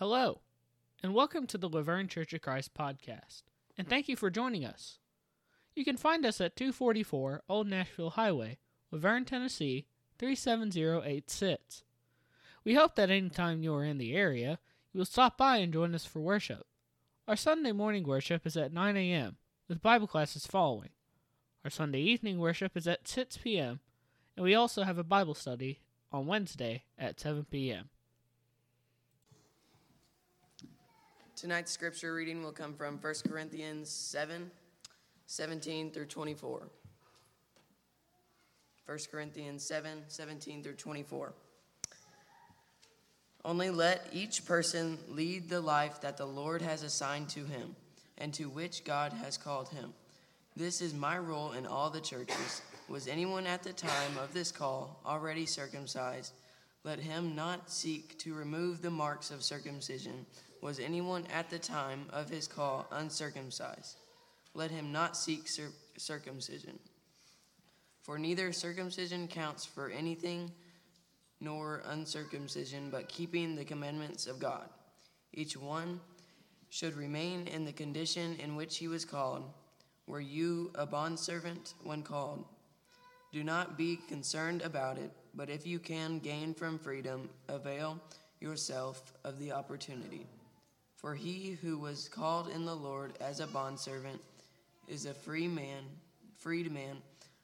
Hello, and welcome to the La Vergne Church of Christ podcast, and thank you for joining us. You can find us at 244 Old Nashville Highway, La Vergne, Tennessee, 37086. We hope that any time you are in the area, you will stop by and join us for worship. Our Sunday morning worship is at 9 a.m., with Bible classes following. Our Sunday evening worship is at 6 p.m., and we also have a Bible study on Wednesday at 7 p.m. Tonight's scripture reading will come from 1 Corinthians 7:17 through 24. 1 Corinthians 7:17 through 24. Only let each person lead the life that the Lord has assigned to him, and to which God has called him. This is my rule in all the churches. Was anyone at the time of this call already circumcised? Let him not seek to remove the marks of circumcision. Was anyone at the time of his call uncircumcised? Let him not seek circumcision. For neither circumcision counts for anything, nor uncircumcision, but keeping the commandments of God. Each one should remain in the condition in which he was called. Were you a bondservant when called? Do not be concerned about it, but if you can gain from freedom, avail yourself of the opportunity. For he who was called in the Lord as a bondservant is a freed man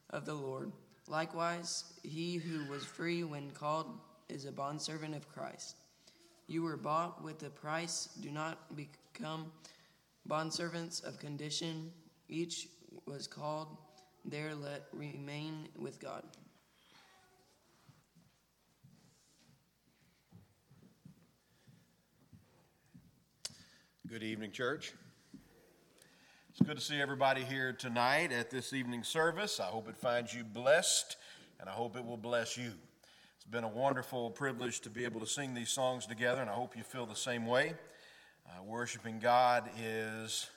of the Lord. Likewise, he who was free when called is a bondservant of Christ. You were bought with a price. Do not become bondservants of condition. Each was called. There let remain with God. Good evening, church. It's good to see everybody here tonight at this evening's service. I hope it finds you blessed, and I hope it will bless you. It's been a wonderful privilege to be able to sing these songs together, and I hope you feel the same way. Worshiping God is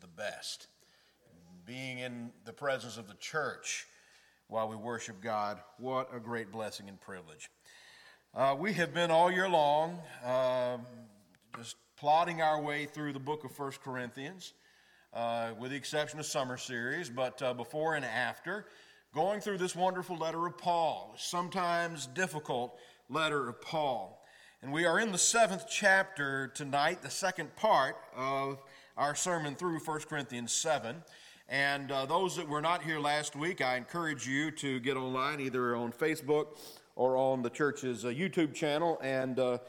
the best. Being in the presence of the church while we worship God, what a great blessing and privilege. We have been all year long just plodding our way through the book of 1 Corinthians, with the exception of summer series, but before and after, going through this wonderful letter of Paul, sometimes difficult letter of Paul. And we are in the 7th chapter tonight, the second part of our sermon through 1 Corinthians 7. And those that were not here last week, I encourage you to get online either on Facebook or on the church's YouTube channel and to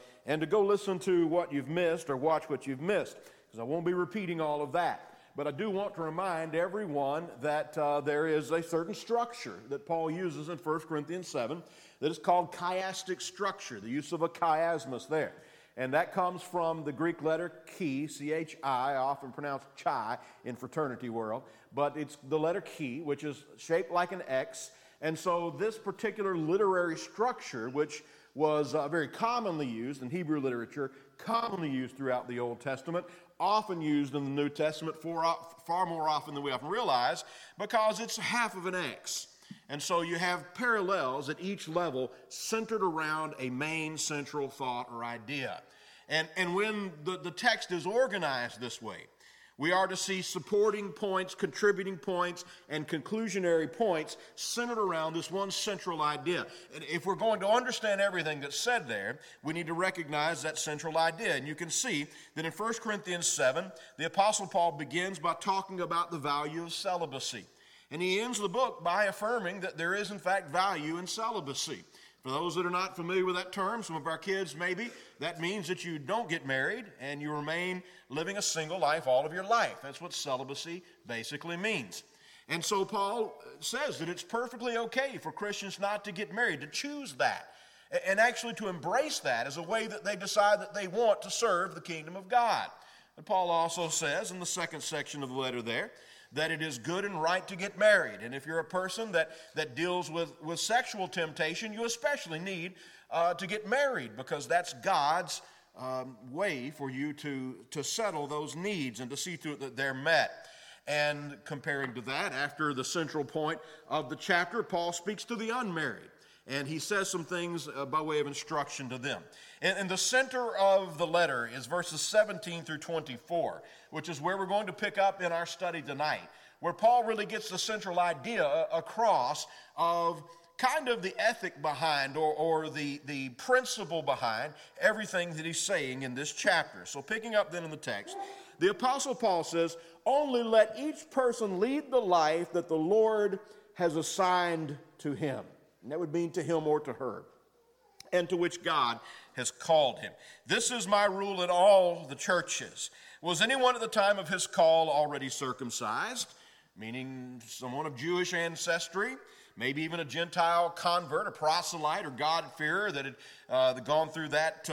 go listen to what you've missed or watch what you've missed, because I won't be repeating all of that. But I do want to remind everyone that there is a certain structure that Paul uses in 1 Corinthians 7 that is called chiastic structure, the use of a chiasmus there. And that comes from the Greek letter chi, C-H-I, often pronounced chi in fraternity world. But it's the letter chi, which is shaped like an X. And so this particular literary structure, which was very commonly used in Hebrew literature, commonly used throughout the Old Testament, often used in the New Testament far more often than we often realize, because it's half of an X. And so you have parallels at each level centered around a main central thought or idea. And when the text is organized this way, we are to see supporting points, contributing points, and conclusionary points centered around this one central idea. And if we're going to understand everything that's said there, we need to recognize that central idea. And you can see that in 1 Corinthians 7, the Apostle Paul begins by talking about the value of celibacy. And he ends the book by affirming that there is, in fact, value in celibacy. For those that are not familiar with that term, some of our kids maybe, that means that you don't get married and you remain living a single life all of your life. That's what celibacy basically means. And so Paul says that it's perfectly okay for Christians not to get married, to choose that, and actually to embrace that as a way that they decide that they want to serve the kingdom of God. And Paul also says in the second section of the letter there, that it is good and right to get married. And if you're a person that deals with sexual temptation, you especially need to get married, because that's God's way for you to settle those needs and to see to it that they're met. And comparing to that, after the central point of the chapter, Paul speaks to the unmarried. and he says some things by way of instruction to them. And the center of the letter is verses 17 through 24, which is where we're going to pick up in our study tonight, where Paul really gets the central idea across of kind of the ethic behind or the principle behind everything that he's saying in this chapter. So picking up then in the text, the Apostle Paul says, "Only let each person lead the life that the Lord has assigned to him." And that would mean to him or to her, and to which God has called him. "This is my rule in all the churches. Was anyone at the time of his call already circumcised?" Meaning someone of Jewish ancestry, maybe even a Gentile convert, a proselyte or God-fearer that had gone through that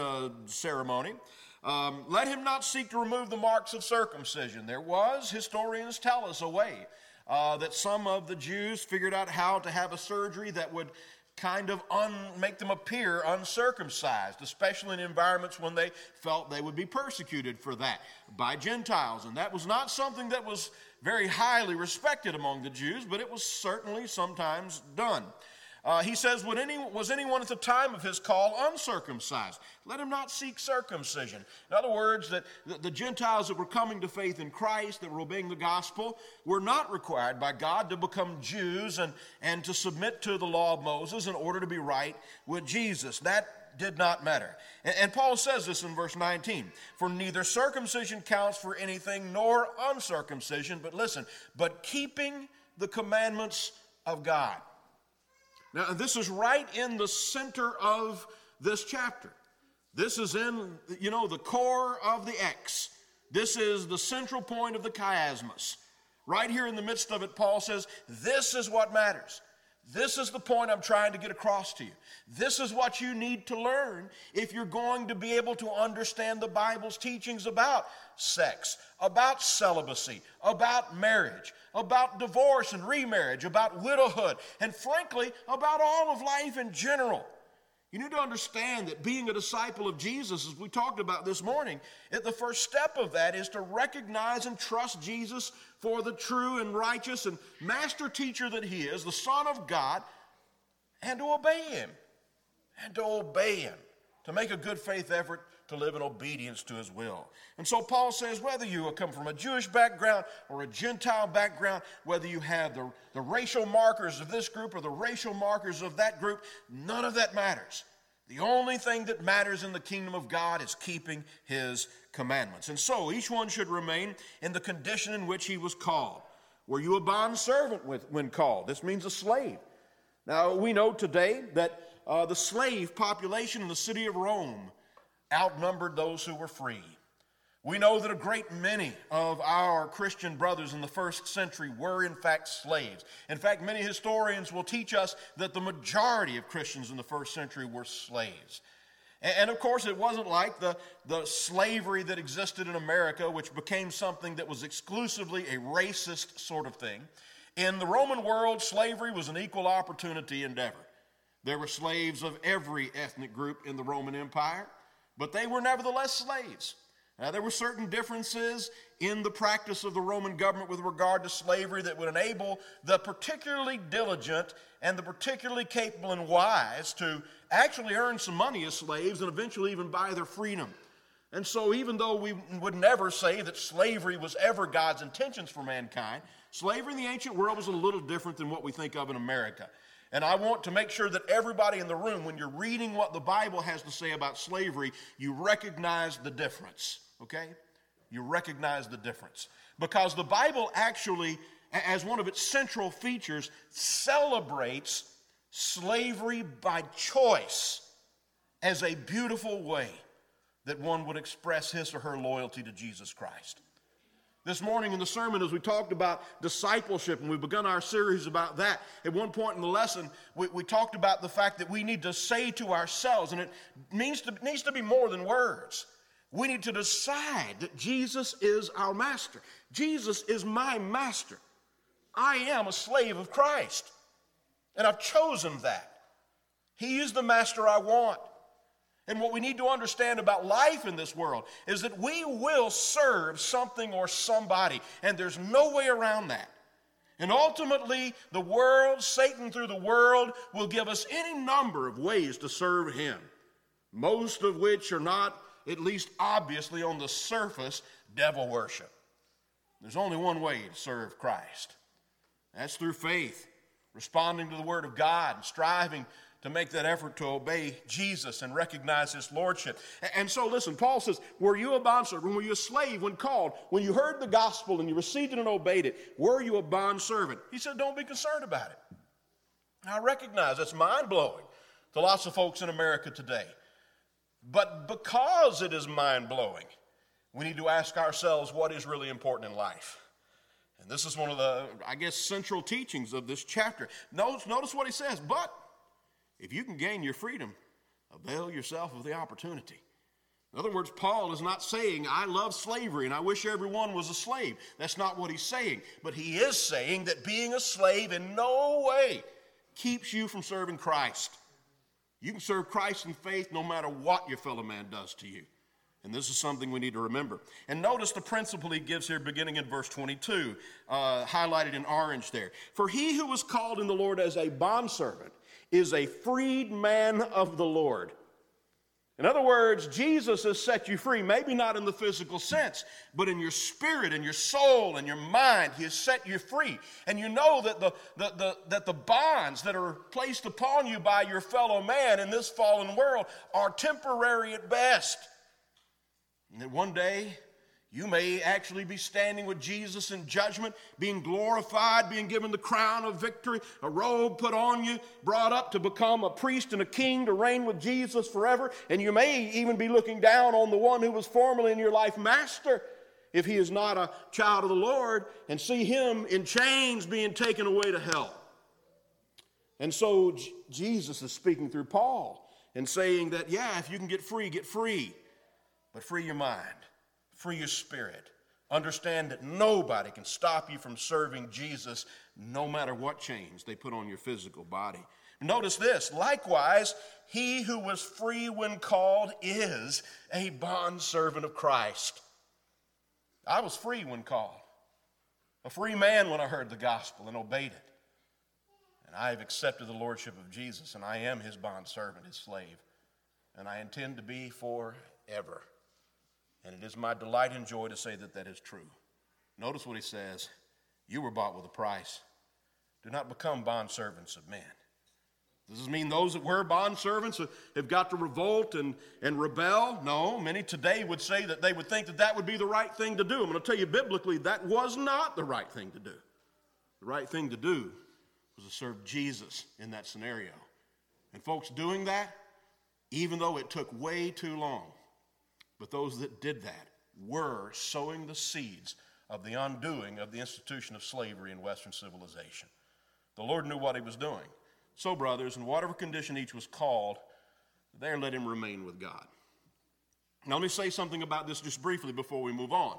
ceremony. "Let him not seek to remove the marks of circumcision." There was, historians tell us, a way that some of the Jews figured out how to have a surgery that would kind of make them appear uncircumcised, especially in environments when they felt they would be persecuted for that by Gentiles. And that was not something that was very highly respected among the Jews, but it was certainly sometimes done. He says, "Was anyone at the time of his call uncircumcised? Let him not seek circumcision." In other words, that the Gentiles that were coming to faith in Christ, that were obeying the gospel, were not required by God to become Jews and to submit to the law of Moses in order to be right with Jesus. That did not matter. And Paul says this in verse 19, "For neither circumcision counts for anything nor uncircumcision," but listen, "but keeping the commandments of God." Now, this is right in the center of this chapter. This is in, the core of the X. This is the central point of the chiasmus. Right here in the midst of it, Paul says, this is what matters. This is the point I'm trying to get across to you. This is what you need to learn if you're going to be able to understand the Bible's teachings about sex, about celibacy, about marriage, about divorce and remarriage, about widowhood, and frankly, about all of life in general. You need to understand that being a disciple of Jesus, as we talked about this morning, the first step of that is to recognize and trust Jesus for the true and righteous and master teacher that he is, the Son of God, and to obey him, to make a good faith effort to live in obedience to his will. And so Paul says, whether you come from a Jewish background or a Gentile background, whether you have the racial markers of this group or the racial markers of that group, none of that matters. The only thing that matters in the kingdom of God is keeping his commandments. And so each one should remain in the condition in which he was called. Were you a bondservant when called? This means a slave. Now, we know today that the slave population in the city of Rome outnumbered those who were free. We know that a great many of our Christian brothers in the first century were in fact slaves. In fact, many historians will teach us that the majority of Christians in the first century were slaves. And of course, it wasn't like the slavery that existed in America, which became something that was exclusively a racist sort of thing. In the Roman world, slavery was an equal opportunity endeavor. There were slaves of every ethnic group in the Roman Empire, but they were nevertheless slaves. Now, there were certain differences in the practice of the Roman government with regard to slavery that would enable the particularly diligent and the particularly capable and wise to actually earn some money as slaves and eventually even buy their freedom. And so even though we would never say that slavery was ever God's intentions for mankind, slavery in the ancient world was a little different than what we think of in America. And I want to make sure that everybody in the room, when you're reading what the Bible has to say about slavery, you recognize the difference, okay? You recognize the difference. Because the Bible actually, as one of its central features, celebrates slavery by choice as a beautiful way that one would express his or her loyalty to Jesus Christ. This morning in the sermon, as we talked about discipleship, and we've begun our series about that, at one point in the lesson, we talked about the fact that we need to say to ourselves, and it needs to be more than words. We need to decide that Jesus is our master. Jesus is my master. I am a slave of Christ, and I've chosen that. He is the master I want. And what we need to understand about life in this world is that we will serve something or somebody, and there's no way around that. And ultimately, the world, Satan through the world, will give us any number of ways to serve him, most of which are not, at least obviously on the surface, devil worship. There's only one way to serve Christ. That's through faith, responding to the Word of God, and striving to make that effort to obey Jesus and recognize his lordship. And so listen, Paul says, were you a bondservant? Were you a slave when called? When you heard the gospel and you received it and obeyed it, were you a bondservant? He said, don't be concerned about it. Now, I recognize that's mind-blowing to lots of folks in America today. But because it is mind-blowing, we need to ask ourselves what is really important in life. And this is one of the, I guess, central teachings of this chapter. Notice what he says, but if you can gain your freedom, avail yourself of the opportunity. In other words, Paul is not saying, I love slavery and I wish everyone was a slave. That's not what he's saying. But he is saying that being a slave in no way keeps you from serving Christ. You can serve Christ in faith no matter what your fellow man does to you. And this is something we need to remember. And notice the principle he gives here beginning in verse 22, highlighted in orange there. For he who was called in the Lord as a bondservant is a freed man of the Lord. In other words, Jesus has set you free, maybe not in the physical sense, but in your spirit and your soul and your mind, he has set you free. And you know that the bonds that are placed upon you by your fellow man in this fallen world are temporary at best. And that one day, you may actually be standing with Jesus in judgment, being glorified, being given the crown of victory, a robe put on you, brought up to become a priest and a king to reign with Jesus forever. And you may even be looking down on the one who was formerly in your life master, if he is not a child of the Lord, and see him in chains being taken away to hell. And so Jesus is speaking through Paul and saying that, yeah, if you can get free, but free your mind. Free your spirit. Understand that nobody can stop you from serving Jesus no matter what chains they put on your physical body. Notice this. Likewise, he who was free when called is a bondservant of Christ. I was free when called. A free man when I heard the gospel and obeyed it. And I have accepted the lordship of Jesus, and I am his bondservant, his slave. And I intend to be forever. And it is my delight and joy to say that that is true. Notice what he says. You were bought with a price. Do not become bondservants of men. Does this mean those that were bondservants have got to revolt and rebel? No, many today would say that they would think that that would be the right thing to do. I'm going to tell you biblically, that was not the right thing to do. The right thing to do was to serve Jesus in that scenario. And folks, doing that, even though it took way too long, but those that did that were sowing the seeds of the undoing of the institution of slavery in Western civilization. The Lord knew what he was doing. So, brothers, in whatever condition each was called, there let him remain with God. Now, let me say something about this just briefly before we move on.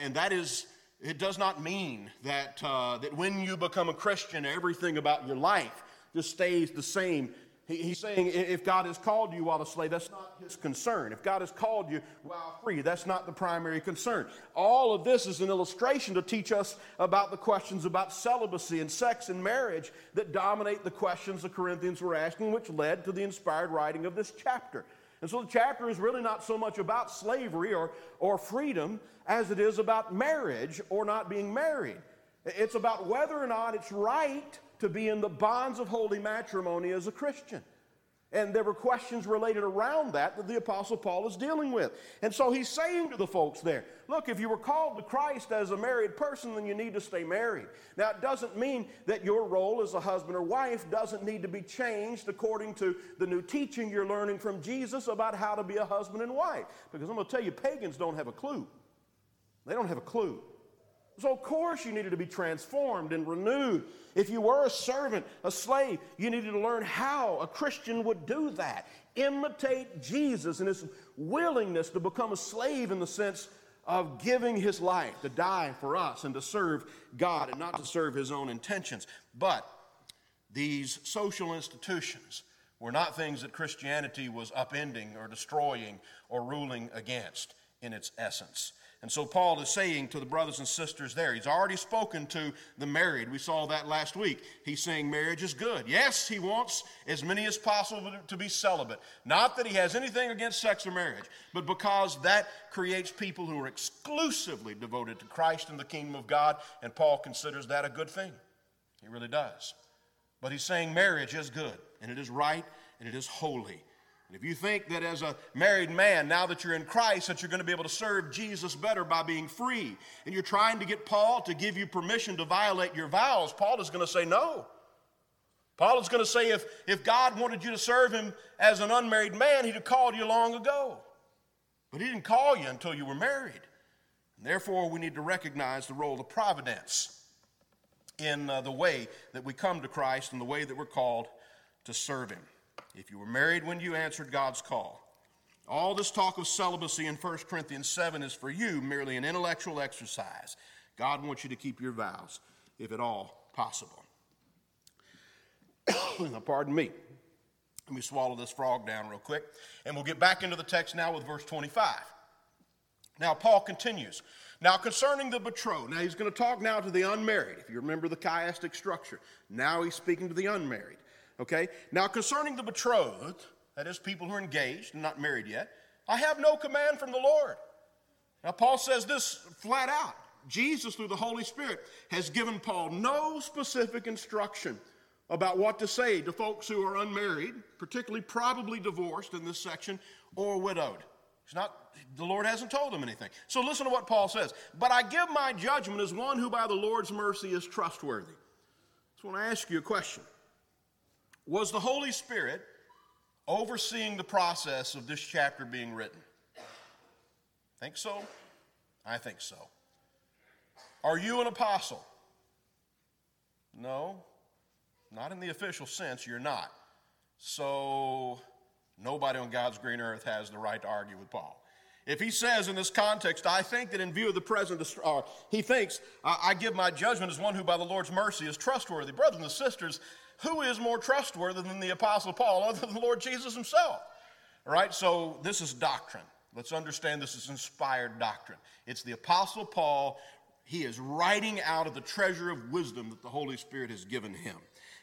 And that is, it does not mean that, that when you become a Christian, everything about your life just stays the same. He's saying if God has called you while a slave, that's not his concern. If God has called you while free, that's not the primary concern. All of this is an illustration to teach us about the questions about celibacy and sex and marriage that dominate the questions the Corinthians were asking, which led to the inspired writing of this chapter. And so the chapter is really not so much about slavery or freedom as it is about marriage or not being married. It's about whether or not it's right to be in the bonds of holy matrimony as a Christian. And there were questions related around that the Apostle Paul is dealing with. And so he's saying to the folks there, look, if you were called to Christ as a married person, then you need to stay married. Now, it doesn't mean that your role as a husband or wife doesn't need to be changed according to the new teaching you're learning from Jesus about how to be a husband and wife. Because I'm going to tell you, pagans don't have a clue. They don't have a clue. So, of course, you needed to be transformed and renewed. If you were a servant, a slave, you needed to learn how a Christian would do that. Imitate Jesus and his willingness to become a slave in the sense of giving his life to die for us and to serve God and not to serve his own intentions. But these social institutions were not things that Christianity was upending or destroying or ruling against. in its essence. And so Paul is saying to the brothers and sisters there, he's already spoken to the married. We saw that last week. He's saying marriage is good. Yes, he wants as many as possible to be celibate. Not that he has anything against sex or marriage, but because that creates people who are exclusively devoted to Christ and the kingdom of God, and Paul considers that a good thing. He really does. But he's saying marriage is good, and it is right, and it is holy. And if you think that as a married man, now that you're in Christ, that you're going to be able to serve Jesus better by being free, and you're trying to get Paul to give you permission to violate your vows, Paul is going to say no. Paul is going to say if God wanted you to serve him as an unmarried man, he'd have called you long ago. But he didn't call you until you were married. And therefore, we need to recognize the role of providence in the way that we come to Christ and the way that we're called to serve him. If you were married when you answered God's call. All this talk of celibacy in 1 Corinthians 7 is for you merely an intellectual exercise. God wants you to keep your vows, if at all possible. Pardon me. Let me swallow this frog down real quick. And we'll get back into the text now with verse 25. Now, Paul continues. Now, concerning the betrothed. Now, he's going to talk now to the unmarried. If you remember the chiastic structure. Now he's speaking to the unmarried. Okay, now concerning the betrothed, that is people who are engaged and not married yet, I have no command from the Lord. Now Paul says this flat out. Jesus, through the Holy Spirit, has given Paul no specific instruction about what to say to folks who are unmarried, particularly probably divorced in this section, or widowed. The Lord hasn't told him anything. So listen to what Paul says. But I give my judgment as one who by the Lord's mercy is trustworthy. So I want to ask you a question. Was the Holy Spirit overseeing the process of this chapter being written? Think so? I think so. Are you an apostle? No, not in the official sense, you're not. So nobody on God's green earth has the right to argue with Paul. If he says in this context, I think that in view of the present, he thinks, I give my judgment as one who by the Lord's mercy is trustworthy. Brothers and sisters, who is more trustworthy than the Apostle Paul other than the Lord Jesus himself? All right, so this is doctrine. Let's understand this is inspired doctrine. It's the Apostle Paul. He is writing out of the treasure of wisdom that the Holy Spirit has given him.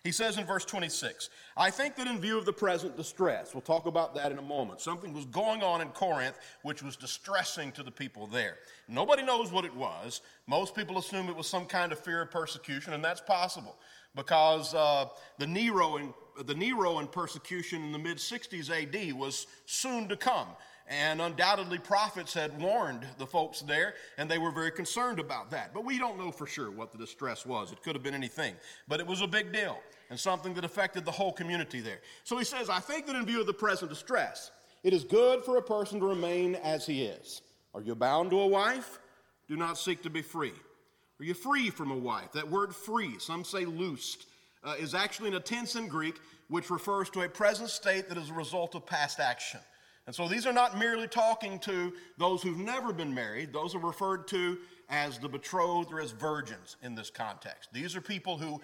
He says in verse 26, I think that in view of the present distress, we'll talk about that in a moment, something was going on in Corinth which was distressing to the people there. Nobody knows what it was. Most people assume it was some kind of fear of persecution, and that's possible. Because the Neroan persecution in the mid-60s A.D. was soon to come. And undoubtedly prophets had warned the folks there, and they were very concerned about that. But we don't know for sure what the distress was. It could have been anything. But it was a big deal and something that affected the whole community there. So he says, I think that in view of the present distress, it is good for a person to remain as he is. Are you bound to a wife? Do not seek to be free. Are you free from a wife? That word free, some say loosed, is actually in a tense in Greek, which refers to a present state that is a result of past action. And so these are not merely talking to those who've never been married. Those are referred to as the betrothed or as virgins in this context. These are people who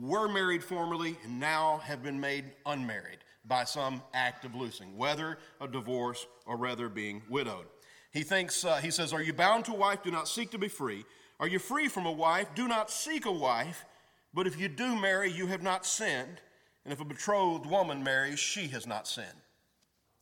were married formerly and now have been made unmarried by some act of loosing, whether a divorce or whether being widowed. He says, are you bound to a wife? Do not seek to be free. Are you free from a wife? Do not seek a wife, but if you do marry, you have not sinned. And if a betrothed woman marries, she has not sinned.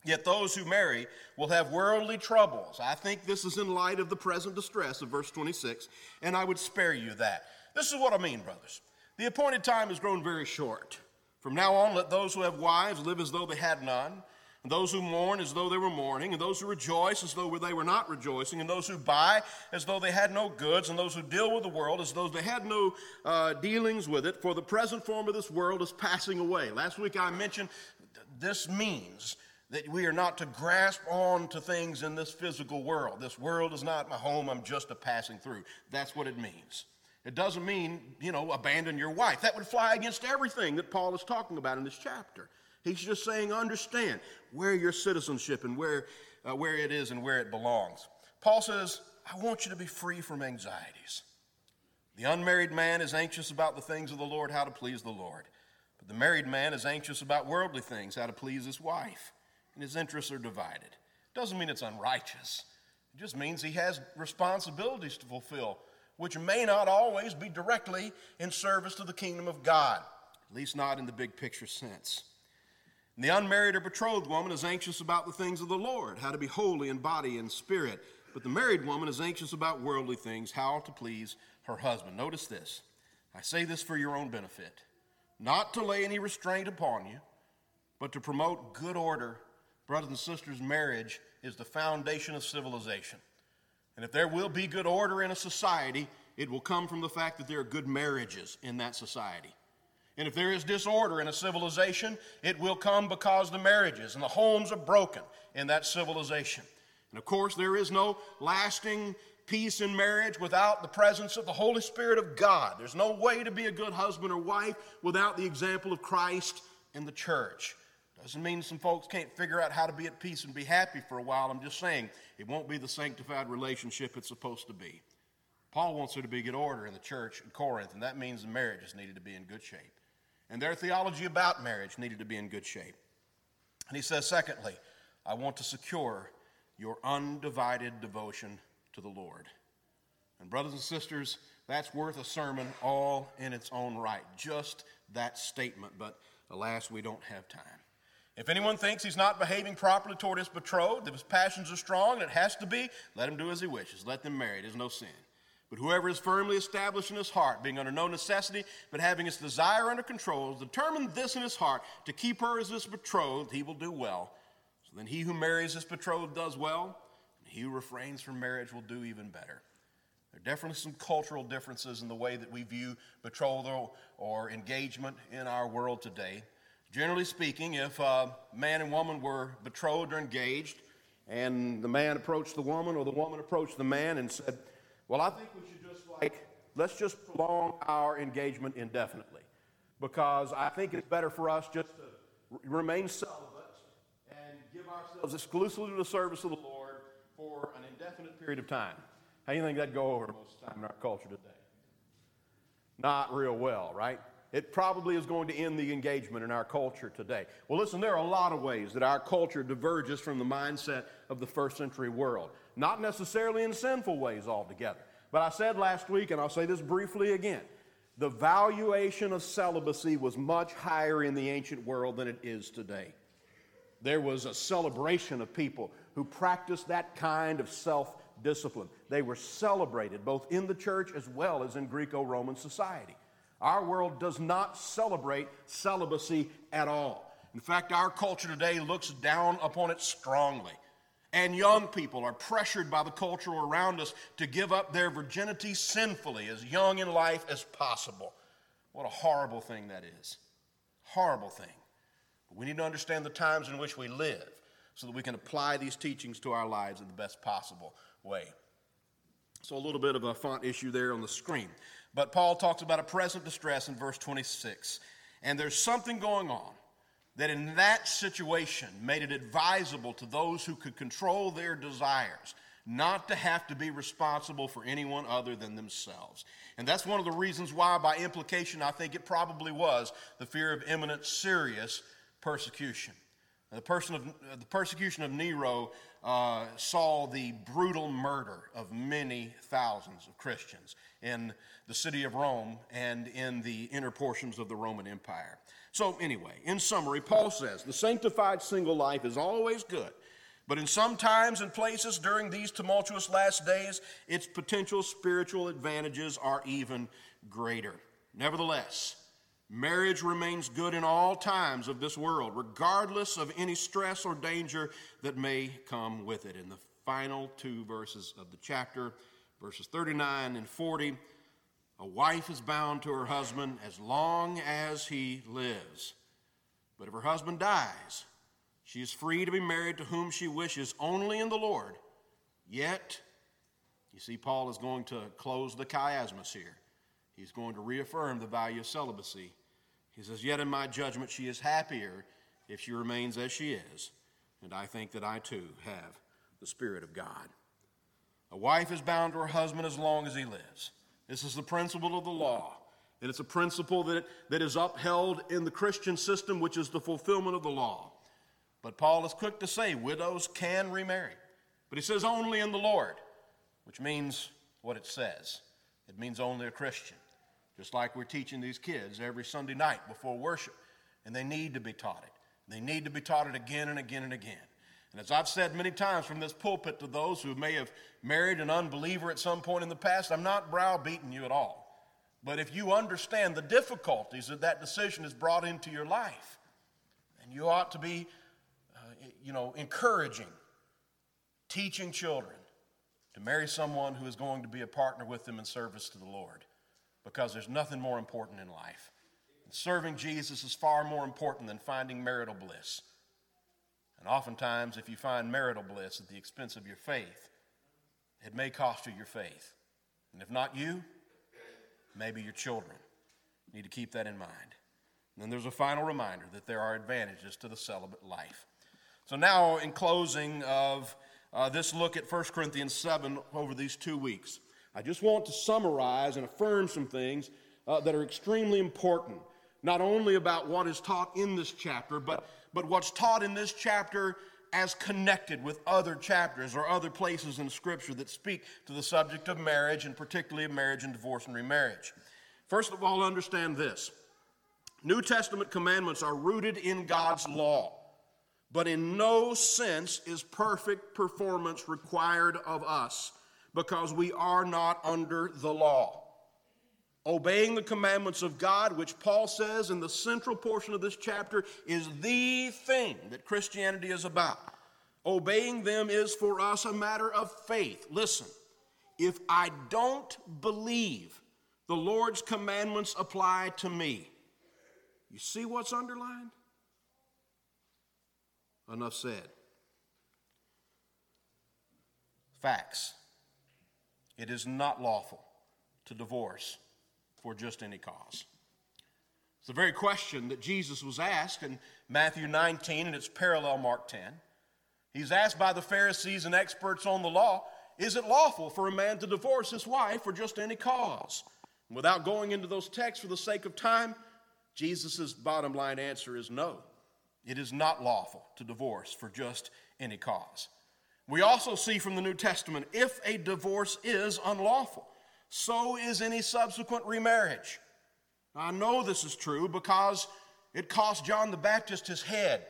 Yet those who marry will have worldly troubles. I think this is in light of the present distress of verse 26, and I would spare you that. This is what I mean, brothers. The appointed time has grown very short. From now on, let those who have wives live as though they had none, and those who mourn as though they were mourning, and those who rejoice as though they were not rejoicing, and those who buy as though they had no goods, and those who deal with the world as though they had no dealings with it, for the present form of this world is passing away. Last week I mentioned this means that we are not to grasp on to things in this physical world. This world is not my home, I'm just a passing through. That's what it means. It doesn't mean, abandon your wife. That would fly against everything that Paul is talking about in this chapter. He's just saying, understand where your citizenship and where it is and where it belongs. Paul says, I want you to be free from anxieties. The unmarried man is anxious about the things of the Lord, how to please the Lord. But the married man is anxious about worldly things, how to please his wife. And his interests are divided. Doesn't mean it's unrighteous. It just means he has responsibilities to fulfill, which may not always be directly in service to the kingdom of God, at least not in the big picture sense. And the unmarried or betrothed woman is anxious about the things of the Lord, how to be holy in body and spirit. But the married woman is anxious about worldly things, how to please her husband. Notice this. I say this for your own benefit, not to lay any restraint upon you, but to promote good order. Brothers and sisters, marriage is the foundation of civilization. And if there will be good order in a society, it will come from the fact that there are good marriages in that society. And if there is disorder in a civilization, it will come because the marriages and the homes are broken in that civilization. And of course, there is no lasting peace in marriage without the presence of the Holy Spirit of God. There's no way to be a good husband or wife without the example of Christ and the church. Doesn't mean some folks can't figure out how to be at peace and be happy for a while. I'm just saying it won't be the sanctified relationship it's supposed to be. Paul wants there to be good order in the church in Corinth, and that means the marriage is needed to be in good shape. And their theology about marriage needed to be in good shape. And he says, secondly, I want to secure your undivided devotion to the Lord. And brothers and sisters, that's worth a sermon all in its own right, just that statement, but alas, we don't have time. If anyone thinks he's not behaving properly toward his betrothed, if his passions are strong, and it has to be, let him do as he wishes. Let them marry. There's no sin. But whoever is firmly established in his heart, being under no necessity, but having his desire under control, is determined this in his heart, to keep her as his betrothed, he will do well. Then he who marries his betrothed does well, and he who refrains from marriage will do even better. There are definitely some cultural differences in the way that we view betrothal or engagement in our world today. Generally speaking, if a man and woman were betrothed or engaged, and the man approached the woman or the woman approached the man and said, well, I think we should just let's just prolong our engagement indefinitely, because I think it's better for us just to remain celibate, ourselves exclusively to the service of the Lord for an indefinite period of time. How do you think that'd go over most of the time in our culture today? Not real well, right? It probably is going to end the engagement in our culture today. Well, listen, there are a lot of ways that our culture diverges from the mindset of the first century world. Not necessarily in sinful ways altogether. But I said last week, and I'll say this briefly again, the valuation of celibacy was much higher in the ancient world than it is today. There was a celebration of people who practiced that kind of self-discipline. They were celebrated both in the church as well as in Greco-Roman society. Our world does not celebrate celibacy at all. In fact, our culture today looks down upon it strongly. And young people are pressured by the culture around us to give up their virginity sinfully as young in life as possible. What a horrible thing that is. Horrible thing. We need to understand the times in which we live so that we can apply these teachings to our lives in the best possible way. So a little bit of a font issue there on the screen. But Paul talks about a present distress in verse 26. And there's something going on that in that situation made it advisable to those who could control their desires not to have to be responsible for anyone other than themselves. And that's one of the reasons why, by implication, I think it probably was the fear of imminent serious persecution. The persecution of Nero saw the brutal murder of many thousands of Christians in the city of Rome and in the inner portions of the Roman Empire. So anyway, in summary, Paul says, the sanctified single life is always good, but in some times and places during these tumultuous last days, its potential spiritual advantages are even greater. Nevertheless, marriage remains good in all times of this world, regardless of any stress or danger that may come with it. In the final two verses of the chapter, verses 39 and 40, a wife is bound to her husband as long as he lives. But if her husband dies, she is free to be married to whom she wishes, only in the Lord. Yet, you see, Paul is going to close the chiasmus here. He's going to reaffirm the value of celibacy. He says, yet in my judgment, she is happier if she remains as she is. And I think that I too have the Spirit of God. A wife is bound to her husband as long as he lives. This is the principle of the law. And it's a principle that is upheld in the Christian system, which is the fulfillment of the law. But Paul is quick to say widows can remarry. But he says only in the Lord, which means what it says. It means only a Christian. Just like we're teaching these kids every Sunday night before worship. And they need to be taught it. They need to be taught it again and again and again. And as I've said many times from this pulpit to those who may have married an unbeliever at some point in the past, I'm not browbeating you at all. But if you understand the difficulties that that decision has brought into your life, and you ought to be, encouraging, teaching children to marry someone who is going to be a partner with them in service to the Lord, because there's nothing more important in life. And serving Jesus is far more important than finding marital bliss. And oftentimes, if you find marital bliss at the expense of your faith, it may cost you your faith. And if not you, maybe your children. You need to keep that in mind. And then there's a final reminder that there are advantages to the celibate life. So now, in closing of this look at 1 Corinthians 7 over these 2 weeks, I just want to summarize and affirm some things that are extremely important, not only about what is taught in this chapter, but what's taught in this chapter as connected with other chapters or other places in Scripture that speak to the subject of marriage, and particularly of marriage and divorce and remarriage. First of all, understand this. New Testament commandments are rooted in God's law, but in no sense is perfect performance required of us, because we are not under the law. Obeying the commandments of God, which Paul says in the central portion of this chapter, is the thing that Christianity is about. Obeying them is for us a matter of faith. Listen, if I don't believe the Lord's commandments apply to me, you see what's underlined? Enough said. Facts. It is not lawful to divorce for just any cause. It's the very question that Jesus was asked in Matthew 19, and it's parallel Mark 10. He's asked by the Pharisees and experts on the law, is it lawful for a man to divorce his wife for just any cause? And without going into those texts for the sake of time, Jesus' bottom line answer is no. It is not lawful to divorce for just any cause. We also see from the New Testament, if a divorce is unlawful, so is any subsequent remarriage. Now, I know this is true because it cost John the Baptist his head.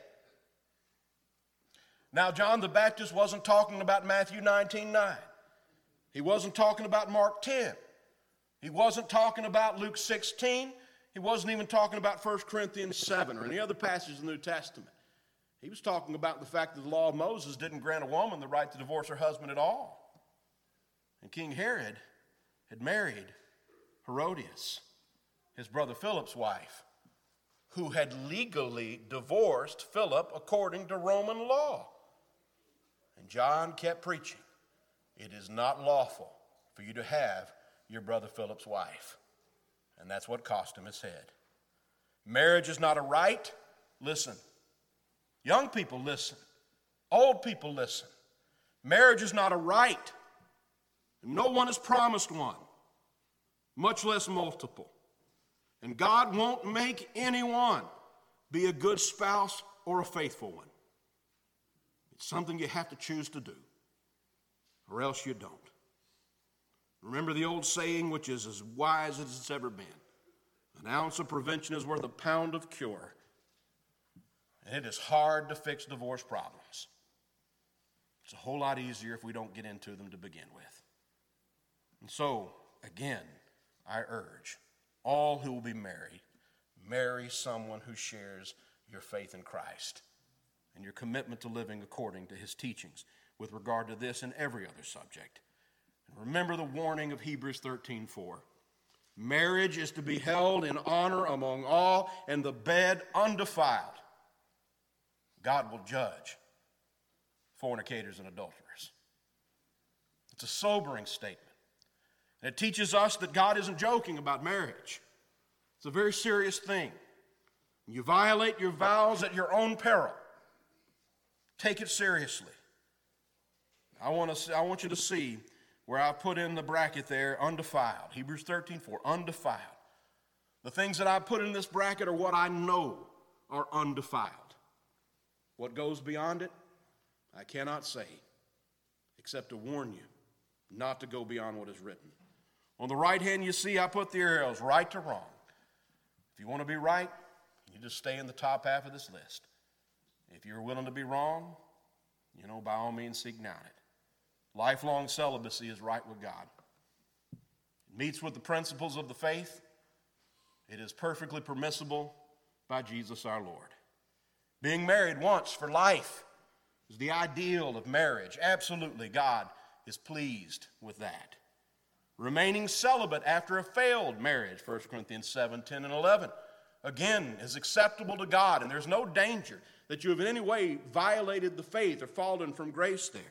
Now, John the Baptist wasn't talking about Matthew 19:9. He wasn't talking about Mark 10. He wasn't talking about Luke 16. He wasn't even talking about 1 Corinthians 7 or any other passage in the New Testament. He was talking about the fact that the law of Moses didn't grant a woman the right to divorce her husband at all. And King Herod had married Herodias, his brother Philip's wife, who had legally divorced Philip according to Roman law. And John kept preaching, it is not lawful for you to have your brother Philip's wife. And that's what cost him his head. Marriage is not a right. Listen. Young people, listen. Old people, listen. Marriage is not a right. No one is promised one, much less multiple. And God won't make anyone be a good spouse or a faithful one. It's something you have to choose to do, or else you don't. Remember the old saying, which is as wise as it's ever been. An ounce of prevention is worth a pound of cure. And it is hard to fix divorce problems. It's a whole lot easier if we don't get into them to begin with. And so, again, I urge all who will be married, marry someone who shares your faith in Christ and your commitment to living according to his teachings with regard to this and every other subject. Remember the warning of Hebrews 13:4. Marriage is to be held in honor among all, and the bed undefiled. God will judge fornicators and adulterers. It's a sobering statement. And it teaches us that God isn't joking about marriage. It's a very serious thing. You violate your vows at your own peril. Take it seriously. I want you to see where I put in the bracket there, undefiled. Hebrews 13:4, undefiled. The things that I put in this bracket are what I know are undefiled. What goes beyond it, I cannot say. except to warn you not to go beyond what is written. On the right hand, you see I put the arrows right to wrong. If you want to be right, you just stay in the top half of this list. If you're willing to be wrong, by all means, seek not it. Lifelong celibacy is right with God. It meets with the principles of the faith. It is perfectly permissible by Jesus our Lord. Being married once for life is the ideal of marriage. Absolutely, God is pleased with that. Remaining celibate after a failed marriage, 1 Corinthians 7, 10, and 11, again, is acceptable to God, and there's no danger that you have in any way violated the faith or fallen from grace there.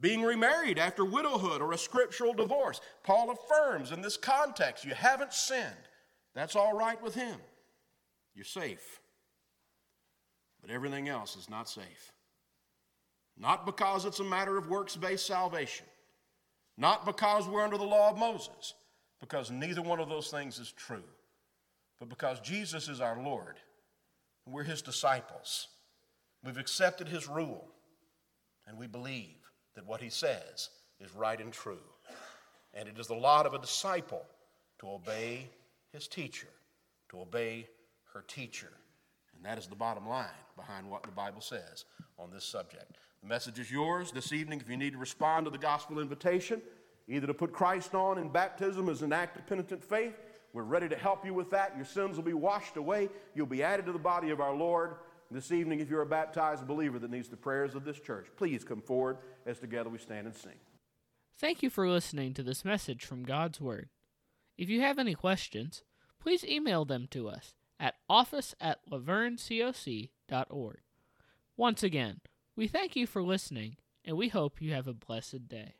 Being remarried after widowhood or a scriptural divorce, Paul affirms in this context, you haven't sinned. That's all right with him. You're safe. But everything else is not safe. Not because it's a matter of works-based salvation. Not because we're under the law of Moses. Because neither one of those things is true. But because Jesus is our Lord. And we're his disciples. We've accepted his rule. And we believe that what he says is right and true. And it is the lot of a disciple to obey his teacher. To obey her teacher. And that is the bottom line behind what the Bible says on this subject. The message is yours this evening. If you need to respond to the gospel invitation, either to put Christ on in baptism as an act of penitent faith, we're ready to help you with that. Your sins will be washed away. You'll be added to the body of our Lord. This evening, if you're a baptized believer that needs the prayers of this church, please come forward as together we stand and sing. Thank you for listening to this message from God's Word. If you have any questions, please email them to us at office@lavergnecoc.org. Once again, we thank you for listening, and we hope you have a blessed day.